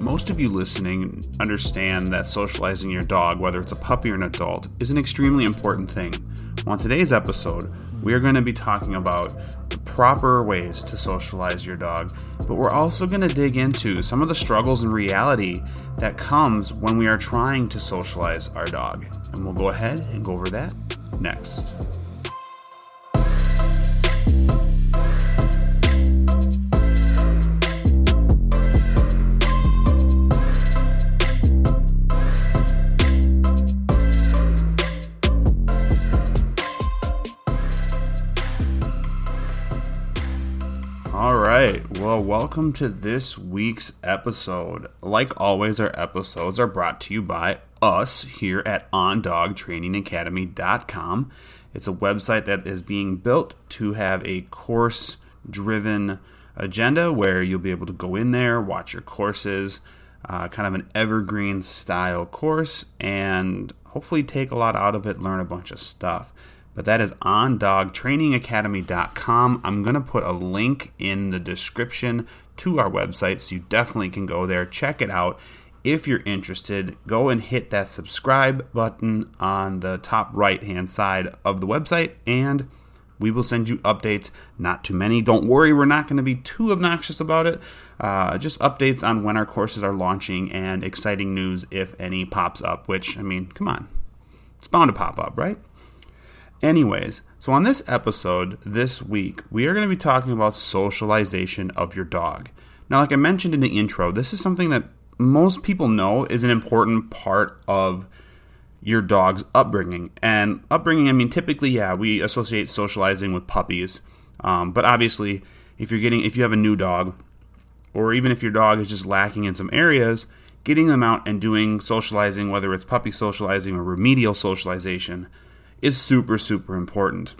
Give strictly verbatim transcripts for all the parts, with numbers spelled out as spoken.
Most of you listening understand that socializing your dog, whether it's a puppy or an adult, is an extremely important thing. On today's episode, we are going to be talking about the proper ways to socialize your dog, but we're also going to dig into some of the struggles and reality that comes when we are trying to socialize our dog. And we'll go ahead and go over that next. Well, welcome to this week's episode. Like always, our episodes are brought to you by us here at on dog training academy dot com. It's a website that is being built to have a course-driven agenda where you'll be able to go in there, watch your courses, uh, kind of an evergreen style course, and hopefully take a lot out of it, learn a bunch of stuff. But that is on dog training academy dot com. I'm going to put a link in the description to our website, so you definitely can go there, check it out. If you're interested, go and hit that subscribe button on the top right-hand side of the website, and we will send you updates. Not too many. Don't worry, we're not going to be too obnoxious about it. Uh, just updates on when our courses are launching and exciting news, if any, pops up, which, I mean, come on. It's bound to pop up, right? Anyways, so on this episode, this week, we are going to be talking about socialization of your dog. Now, like I mentioned in the intro, this is something that most people know is an important part of your dog's upbringing. And upbringing, I mean, typically, yeah, we associate socializing with puppies. Um, but obviously, if you're getting, if you have a new dog, or even if your dog is just lacking in some areas, getting them out and doing socializing, whether it's puppy socializing or remedial socialization, is super, super important.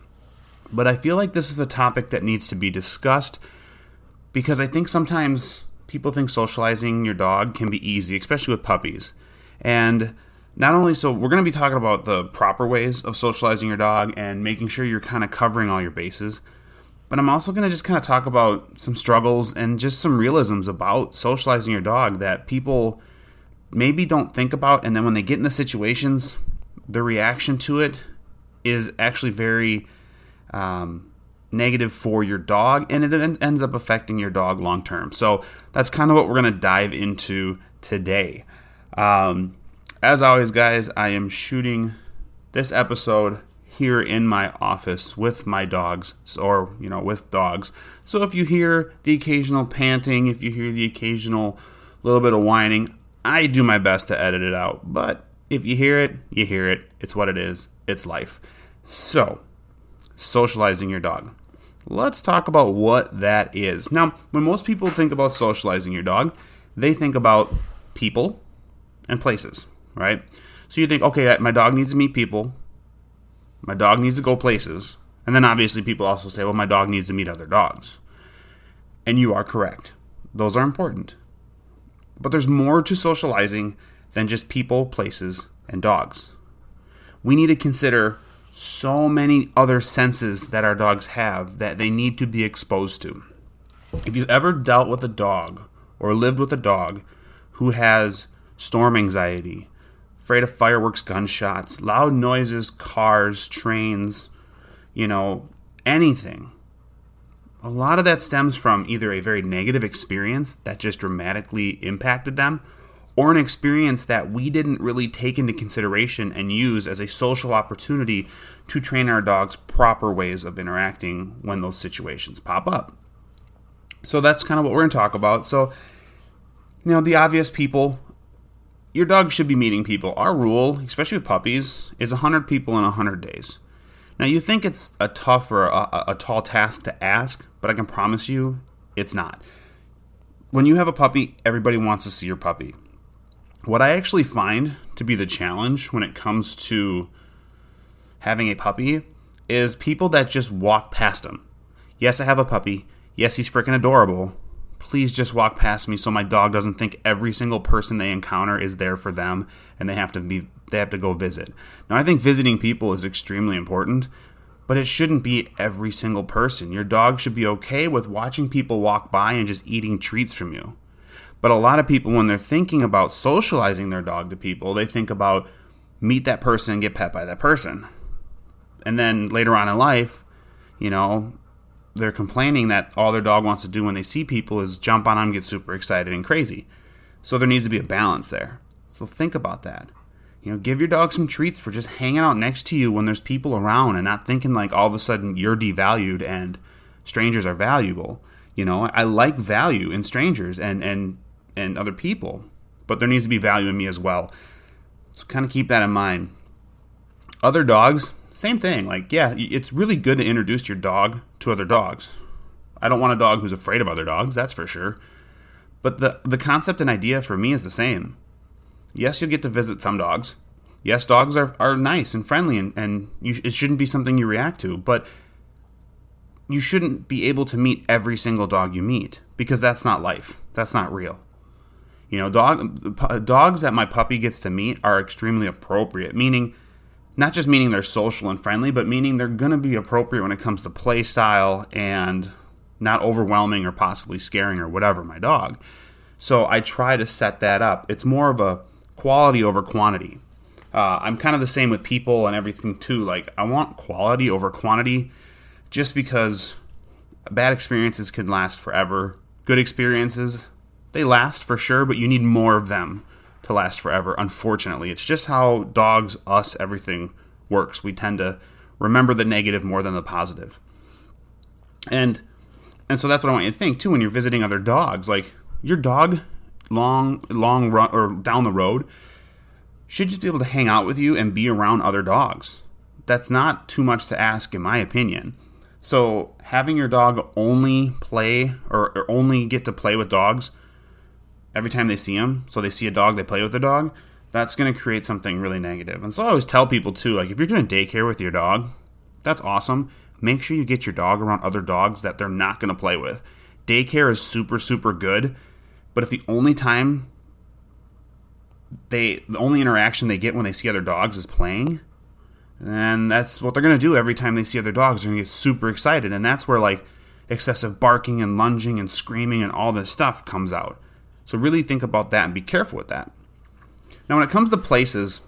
But I feel like this is a topic that needs to be discussed because I think sometimes people think socializing your dog can be easy, especially with puppies. And not only so, we're going to be talking about the proper ways of socializing your dog and making sure you're kind of covering all your bases. But I'm also going to just kind of talk about some struggles and just some realisms about socializing your dog that people maybe don't think about. And then when they get in the situations, their reaction to it is actually very um, negative for your dog, and it en- ends up affecting your dog long term. So that's kind of what we're going to dive into today. Um, as always, guys, I am shooting this episode here in my office with my dogs, or, you know, with dogs. So if you hear the occasional panting, if you hear the occasional little bit of whining, I do my best to edit it out. But if you hear it, you hear it. It's what it is. It's life. So, socializing your dog. Let's talk about what that is. Now, when most people think about socializing your dog, they think about people and places, right? So you think, okay, my dog needs to meet people. My dog needs to go places. And then obviously people also say, well, my dog needs to meet other dogs. And you are correct. Those are important. But there's more to socializing than just people, places, and dogs. We need to consider so many other senses that our dogs have that they need to be exposed to. If you've ever dealt with a dog or lived with a dog who has storm anxiety, afraid of fireworks, gunshots, loud noises, cars, trains, you know, anything, a lot of that stems from either a very negative experience that just dramatically impacted them, or an experience that we didn't really take into consideration and use as a social opportunity to train our dogs proper ways of interacting when those situations pop up. So that's kind of what we're going to talk about. So, you know, the obvious people, your dog should be meeting people. Our rule, especially with puppies, is one hundred people in one hundred days. Now, you think it's a tough or a, a tall task to ask, but I can promise you it's not. When you have a puppy, everybody wants to see your puppy. What I actually find to be the challenge when it comes to having a puppy is people that just walk past them. Yes, I have a puppy. Yes, he's freaking adorable. Please just walk past me so my dog doesn't think every single person they encounter is there for them and they have to be they have to go visit. Now, I think visiting people is extremely important, but it shouldn't be every single person. Your dog should be okay with watching people walk by and just eating treats from you. But a lot of people, when they're thinking about socializing their dog to people, they think about meet that person and get pet by that person. And then later on in life, you know, they're complaining that all their dog wants to do when they see people is jump on them, get super excited and crazy. So there needs to be a balance there. So think about that. You know, give your dog some treats for just hanging out next to you when there's people around and not thinking like all of a sudden you're devalued and strangers are valuable. You know, I like value in strangers and, and, and other people, but there needs to be value in me as well. So kind of keep that in mind. Other dogs, same thing. Like, yeah, it's really good to introduce your dog to other dogs. I don't want a dog who's afraid of other dogs, that's for sure. But the, the concept and idea for me is the same. Yes, you'll get to visit some dogs. Yes, dogs are, are nice and friendly, and, and you, it shouldn't be something you react to. But you shouldn't be able to meet every single dog you meet, because that's not life. That's not real. You know, dog dogs that my puppy gets to meet are extremely appropriate, meaning not just meaning they're social and friendly, but meaning they're going to be appropriate when it comes to play style and not overwhelming or possibly scaring or whatever my dog. So I try to set that up. It's more of a quality over quantity. Uh, I'm kind of the same with people and everything too. Like, I want quality over quantity just because bad experiences can last forever. Good experiences, they last for sure, but you need more of them to last forever, unfortunately. It's just how dogs, us, everything works. We tend to remember the negative more than the positive. And and so that's what I want you to think, too, when you're visiting other dogs. Like, your dog, long, long run, or down the road, should just be able to hang out with you and be around other dogs. That's not too much to ask, in my opinion. So having your dog only play or, or only get to play with dogs every time they see him, so they see a dog, they play with the dog, that's going to create something really negative. And so I always tell people too, like if you're doing daycare with your dog, that's awesome. Make sure you get your dog around other dogs that they're not going to play with. Daycare is super, super good, but if the only time they, the only interaction they get when they see other dogs is playing, and that's what they're going to do every time they see other dogs. They're going to get super excited. And that's where like excessive barking and lunging and screaming and all this stuff comes out. So really think about that and be careful with that. Now, when it comes to places,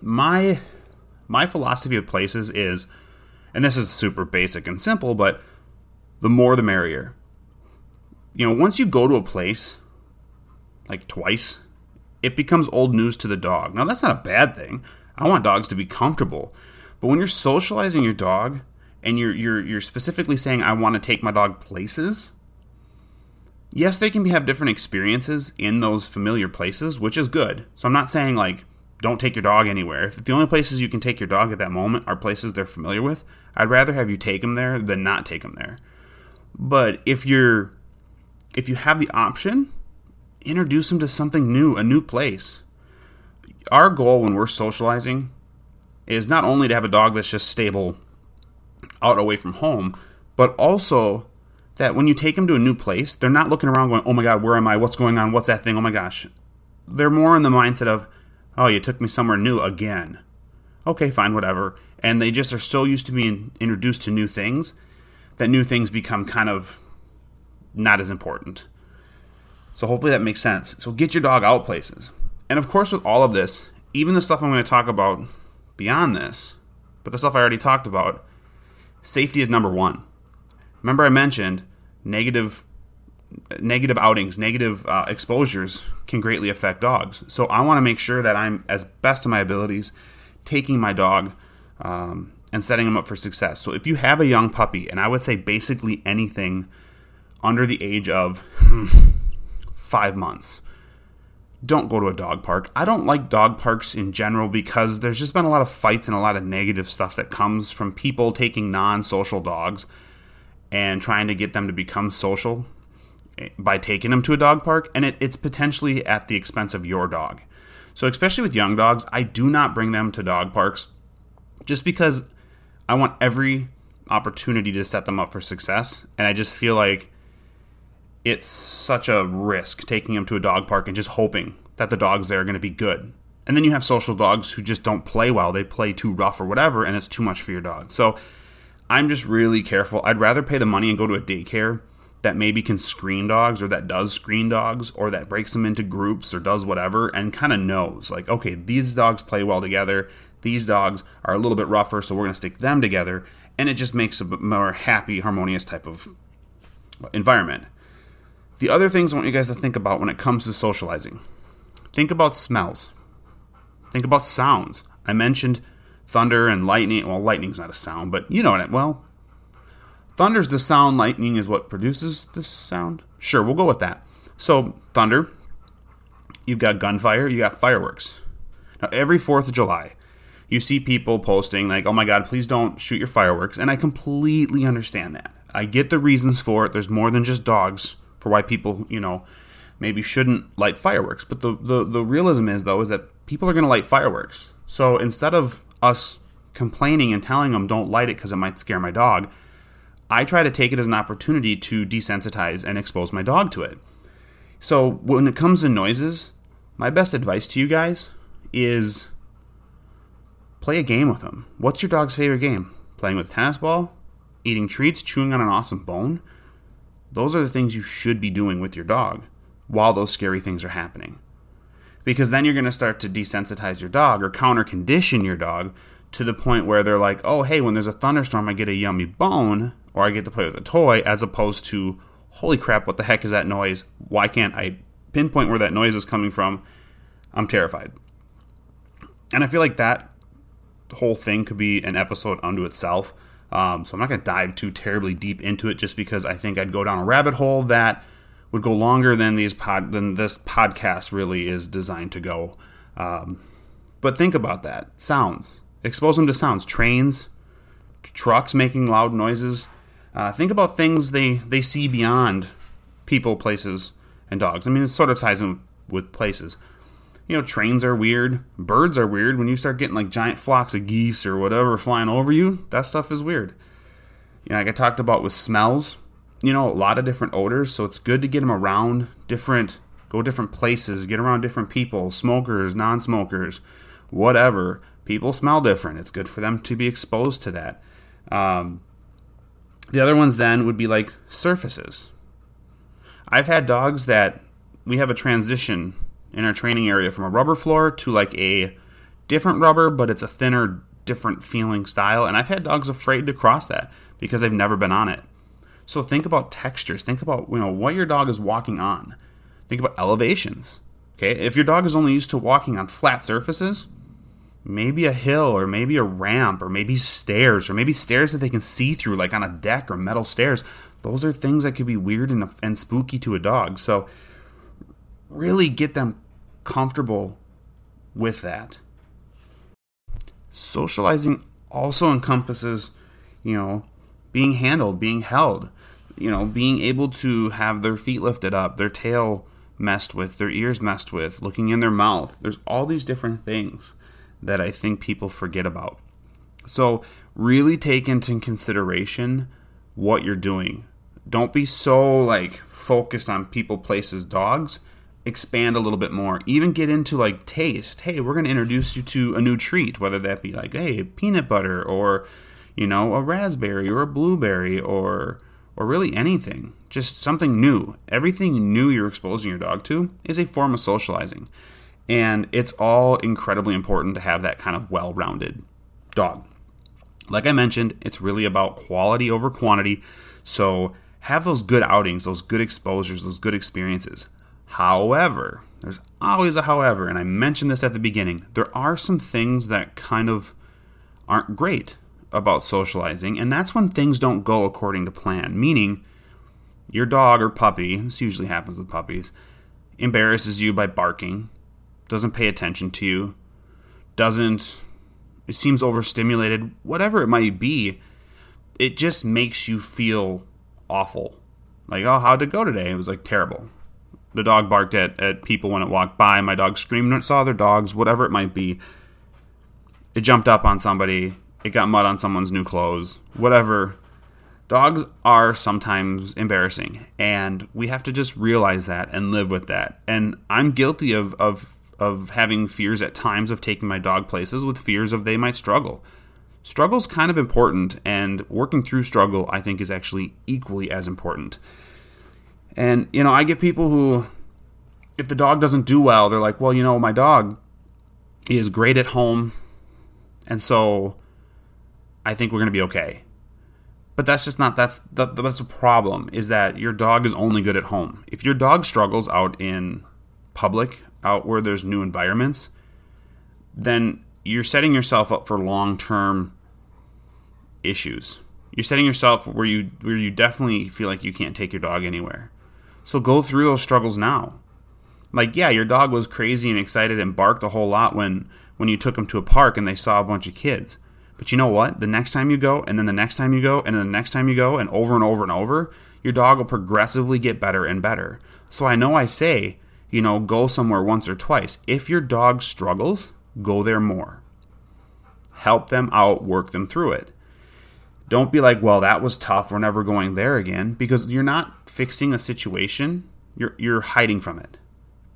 my my philosophy of places is, and this is super basic and simple, but the more the merrier. You know, once you go to a place like twice, it becomes old news to the dog. Now, that's not a bad thing. I want dogs to be comfortable. But when you're socializing your dog and you're you're you're specifically saying, I want to take my dog places, yes, they can have different experiences in those familiar places, which is good. So I'm not saying like, don't take your dog anywhere. If the only places you can take your dog at that moment are places they're familiar with, I'd rather have you take them there than not take them there. But if you're, if you have the option, introduce them to something new, a new place. Our goal when we're socializing is not only to have a dog that's just stable out away from home, but also that when you take them to a new place, they're not looking around going, oh my God, where am I? What's going on? What's that thing? Oh my gosh. They're more in the mindset of, oh, you took me somewhere new again. Okay, fine, whatever. And they just are so used to being introduced to new things that new things become kind of not as important. So hopefully that makes sense. So get your dog out places. And of course, with all of this, even the stuff I'm going to talk about beyond this, but the stuff I already talked about, safety is number one. Remember I mentioned negative negative outings, negative uh, exposures can greatly affect dogs. So I want to make sure that I'm, as best of my abilities, taking my dog um, and setting him up for success. So if you have a young puppy, and I would say basically anything under the age of hmm, five months, don't go to a dog park. I don't like dog parks in general because there's just been a lot of fights and a lot of negative stuff that comes from people taking non-social dogs and trying to get them to become social by taking them to a dog park. And it, it's potentially at the expense of your dog. So especially with young dogs, I do not bring them to dog parks just because I want every opportunity to set them up for success. And I just feel like it's such a risk taking them to a dog park and just hoping that the dogs there are going to be good. And then you have social dogs who just don't play well. They play too rough or whatever, and it's too much for your dog. So I'm just really careful. I'd rather pay the money and go to a daycare that maybe can screen dogs, or that does screen dogs, or that breaks them into groups, or does whatever, and kind of knows, like, okay, these dogs play well together, these dogs are a little bit rougher, so we're going to stick them together, and it just makes a more happy, harmonious type of environment. The other things I want you guys to think about when it comes to socializing. Think about smells. Think about sounds. I mentioned thunder and lightning. Well, lightning's not a sound, but you know it. Well, thunder's the sound. Lightning is what produces the sound. Sure, we'll go with that. So, thunder. You've got gunfire. You got fireworks. Now, every fourth of July, you see people posting like, oh my God, please don't shoot your fireworks. And I completely understand that. I get the reasons for it. There's more than just dogs for why people, you know, maybe shouldn't light fireworks. But the, the, the realism is, though, is that people are going to light fireworks. So instead of us complaining and telling them don't light it because it might scare my dog, I try to take it as an opportunity to desensitize and expose my dog to it. So when it comes to noises, my best advice to you guys is play a game with them. What's your dog's favorite game? Playing with a tennis ball? Eating treats? Chewing on an awesome bone? Those are the things you should be doing with your dog while those scary things are happening. Because then you're going to start to desensitize your dog or counter-condition your dog to the point where they're like, oh, hey, when there's a thunderstorm, I get a yummy bone or I get to play with a toy, as opposed to, holy crap, what the heck is that noise? Why can't I pinpoint where that noise is coming from? I'm terrified. And I feel like that whole thing could be an episode unto itself. Um, so I'm not going to dive too terribly deep into it just because I think I'd go down a rabbit hole that would go longer than these pod, than this podcast really is designed to go. Um, but think about that. Sounds. Expose them to sounds. Trains, trucks making loud noises. Uh, think about things they, they see beyond people, places, and dogs. I mean, it sort of ties in with places. You know, trains are weird. Birds are weird. When you start getting like giant flocks of geese or whatever flying over you, that stuff is weird. You know, like I talked about with smells. You know, a lot of different odors, so it's good to get them around different, go different places, get around different people, smokers, non-smokers, whatever. People smell different. It's good for them to be exposed to that. Um, the other ones then would be like surfaces. I've had dogs that we have a transition in our training area from a rubber floor to like a different rubber, but it's a thinner, different feeling style. And I've had dogs afraid to cross that because they've never been on it. So think about textures. Think about, you know, what your dog is walking on. Think about elevations. Okay, if your dog is only used to walking on flat surfaces, maybe a hill or maybe a ramp or maybe stairs or maybe stairs that they can see through, like on a deck or metal stairs. Those are things that could be weird and, and spooky to a dog. So really get them comfortable with that. Socializing also encompasses, you know, being handled, being held, you know, being able to have their feet lifted up, their tail messed with, their ears messed with, looking in their mouth. There's all these different things that I think people forget about. So really take into consideration what you're doing. Don't be so like focused on people, places, dogs. Expand a little bit more. Even get into like taste. Hey, we're going to introduce you to a new treat, whether that be like, hey, peanut butter or, you know, a raspberry or a blueberry or or really anything. Just something new. Everything new you're exposing your dog to is a form of socializing. And it's all incredibly important to have that kind of well-rounded dog. Like I mentioned, it's really about quality over quantity. So have those good outings, those good exposures, those good experiences. However, there's always a however, and I mentioned this at the beginning, there are some things that kind of aren't great about socializing, and that's when things don't go according to plan, meaning your dog or puppy, this usually happens with puppies, embarrasses you by barking, doesn't pay attention to you, doesn't, it seems overstimulated, whatever it might be, it just makes you feel awful. Like, oh, how'd it go today? It was like terrible. The dog barked at, at people when it walked by, my dog screamed when it saw other dogs, whatever it might be. It jumped up on somebody. It got mud on someone's new clothes, whatever. Dogs are sometimes embarrassing, and we have to just realize that and live with that. And I'm guilty of of of having fears at times of taking my dog places with fears of they might struggle. Struggle's kind of important, and working through struggle, I think, is actually equally as important. And, you know, I get people who, if the dog doesn't do well, they're like, well, you know, my dog is great at home, and so I think we're going to be okay. But that's just not, that's the, that's a problem, is that your dog is only good at home. If your dog struggles out in public, out where there's new environments, then you're setting yourself up for long-term issues. You're setting yourself where you where you definitely feel like you can't take your dog anywhere. So go through those struggles now. Like, yeah, your dog was crazy and excited and barked a whole lot when, when you took him to a park and they saw a bunch of kids. But you know what? The next time you go, and then the next time you go, and then the next time you go, and over and over and over, your dog will progressively get better and better. So I know I say, you know, go somewhere once or twice. If your dog struggles, go there more. Help them out, work them through it. Don't be like, well, that was tough, we're never going there again, because you're not fixing a situation, you're you're hiding from it.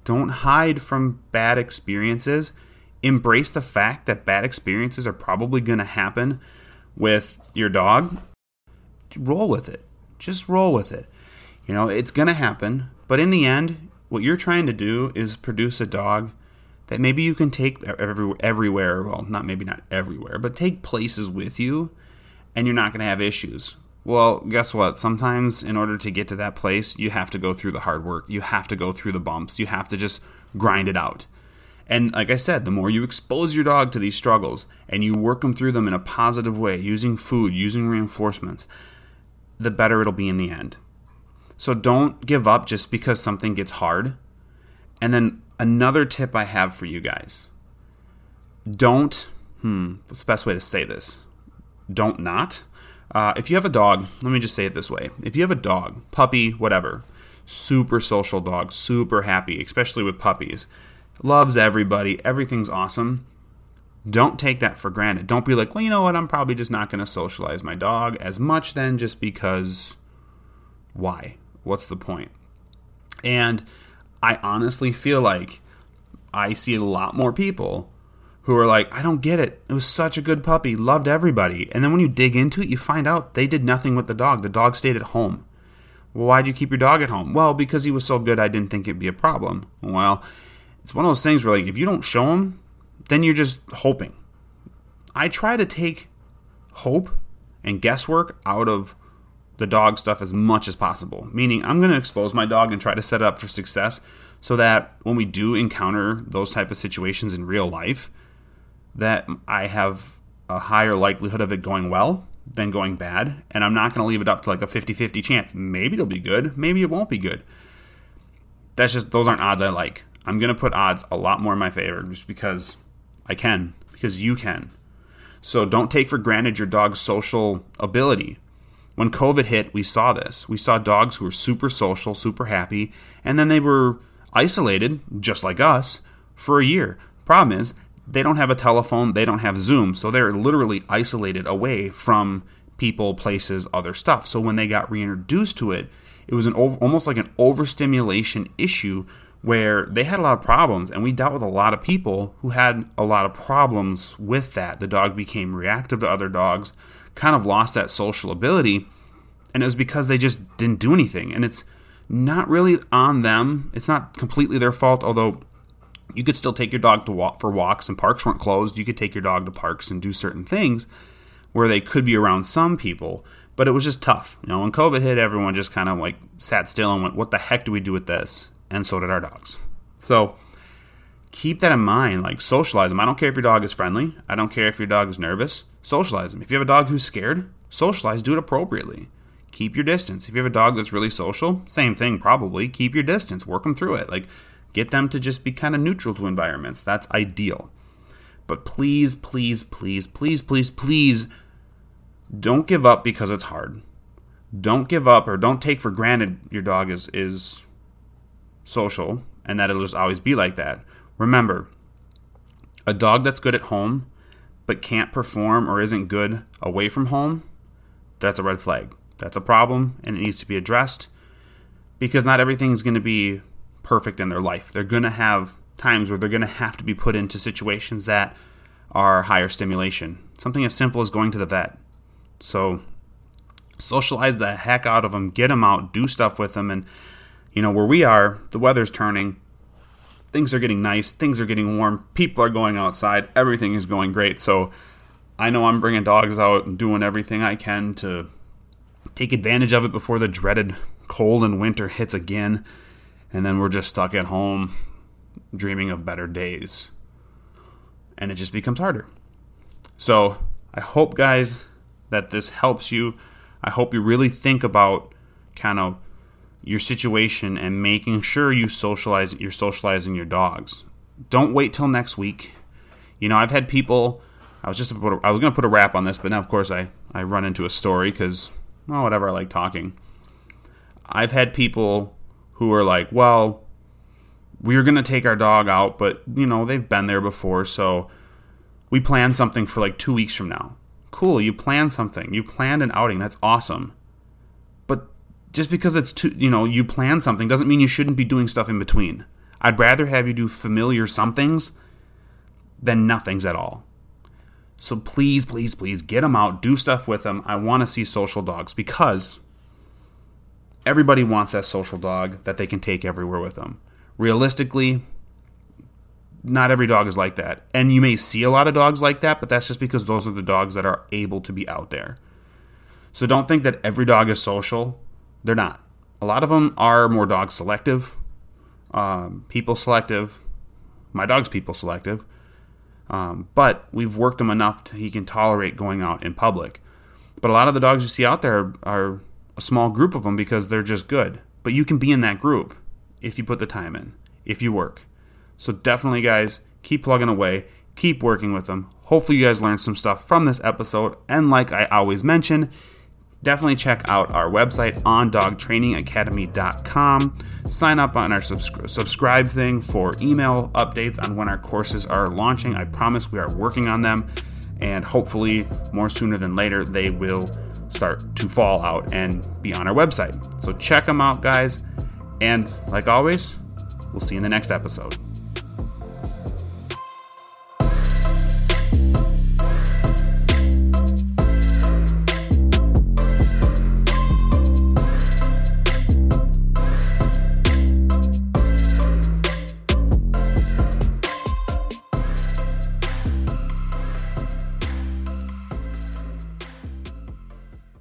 Don't hide from bad experiences. Embrace the fact that bad experiences are probably going to happen with your dog. Roll with it. Just roll with it. You know, it's going to happen. But in the end, what you're trying to do is produce a dog that maybe you can take every, everywhere. Well, not maybe not everywhere, but take places with you, and you're not going to have issues. Well, guess what? Sometimes in order to get to that place, you have to go through the hard work. You have to go through the bumps. You have to just grind it out. And like I said, the more you expose your dog to these struggles and you work them through them in a positive way, using food, using reinforcements, the better it'll be in the end. So don't give up just because something gets hard. And then another tip I have for you guys. Don't, hmm, what's the best way to say this? Don't not. Uh, if you have a dog, let me just say it this way. If you have a dog, puppy, whatever, super social dog, super happy, especially with puppies, loves everybody, everything's awesome, don't take that for granted. Don't be like, well, you know what, I'm probably just not going to socialize my dog as much then just because why? What's the point? And I honestly feel like I see a lot more people who are like, I don't get it. It was such a good puppy, loved everybody. And then when you dig into it, you find out they did nothing with the dog. The dog stayed at home. Well, why'd you keep your dog at home? Well, because he was so good, I didn't think it'd be a problem. Well, it's one of those things where, like, if you don't show him, then you're just hoping. I try to take hope and guesswork out of the dog stuff as much as possible. Meaning, I'm going to expose my dog and try to set it up for success so that when we do encounter those type of situations in real life, that I have a higher likelihood of it going well than going bad, and I'm not going to leave it up to like a fifty-fifty chance. Maybe it'll be good, maybe it won't be good. That's just, those aren't odds I like. I'm going to put odds a lot more in my favor just because I can, because you can. So don't take for granted your dog's social ability. When COVID hit, we saw this. We saw dogs who were super social, super happy, and then they were isolated, just like us, for a year. Problem is, they don't have a telephone, they don't have Zoom, so they're literally isolated away from people, places, other stuff. So when they got reintroduced to it, it was an over, almost like an overstimulation issue where they had a lot of problems, and we dealt with a lot of people who had a lot of problems with that. The dog became reactive to other dogs, kind of lost that social ability, and it was because they just didn't do anything. And it's not really on them. It's not completely their fault, although you could still take your dog to walk for walks, and parks weren't closed. You could take your dog to parks and do certain things where they could be around some people, but it was just tough. You know, when COVID hit, everyone just kind of like sat still and went, what the heck do we do with this? And so did our dogs. So keep that in mind. Like, socialize them. I don't care if your dog is friendly. I don't care if your dog is nervous. Socialize them. If you have a dog who's scared, socialize. Do it appropriately. Keep your distance. If you have a dog that's really social, same thing probably. Keep your distance. Work them through it. Like, get them to just be kind of neutral to environments. That's ideal. But please, please, please, please, please, please don't give up because it's hard. Don't give up, or don't take for granted your dog is, is social and that it'll just always be like that. Remember, a dog that's good at home but can't perform or isn't good away from home, that's a red flag. That's a problem, and it needs to be addressed, because not everything is going to be perfect in their life. They're going to have times where they're going to have to be put into situations that are higher stimulation. Something as simple as going to the vet. So socialize the heck out of them, get them out, do stuff with them, and You know, where we are, the weather's turning. Things are getting nice. Things are getting warm. People are going outside. Everything is going great. So I know I'm bringing dogs out and doing everything I can to take advantage of it before the dreaded cold and winter hits again. And then we're just stuck at home dreaming of better days. And it just becomes harder. So I hope, guys, that this helps you. I hope you really think about kind of your situation and making sure you socialize, you're socializing your dogs. Don't wait till next week. You know, I've had people, I was just, I was going to put a wrap on this, but now, of course, I, I run into a story because, well, whatever, I like talking. I've had people who are like, well, we were going to take our dog out, but, you know, they've been there before, so we planned something for like two weeks from now. Cool, you planned something. You planned an outing. That's awesome. But just because it's too, you know, you planned something doesn't mean you shouldn't be doing stuff in between. I'd rather have you do familiar somethings than nothings at all. So please, please, please get them out. Do stuff with them. I want to see social dogs because everybody wants that social dog that they can take everywhere with them. Realistically, not every dog is like that. And you may see a lot of dogs like that, but that's just because those are the dogs that are able to be out there. So don't think that every dog is social. They're not. A lot of them are more dog selective, um, people selective. My dog's people selective. Um, but we've worked him enough to he can tolerate going out in public. But a lot of the dogs you see out there are, are a small group of them because they're just good. But you can be in that group if you put the time in, if you work. So definitely, guys, keep plugging away. Keep working with them. Hopefully you guys learned some stuff from this episode. And like I always mention, definitely check out our website, on dog training academy dot com. Sign up on our subscri- subscribe thing for email updates on when our courses are launching. I promise we are working on them. And hopefully, more sooner than later, they will start to fall out and be on our website. So check them out, guys. And like always, we'll see you in the next episode.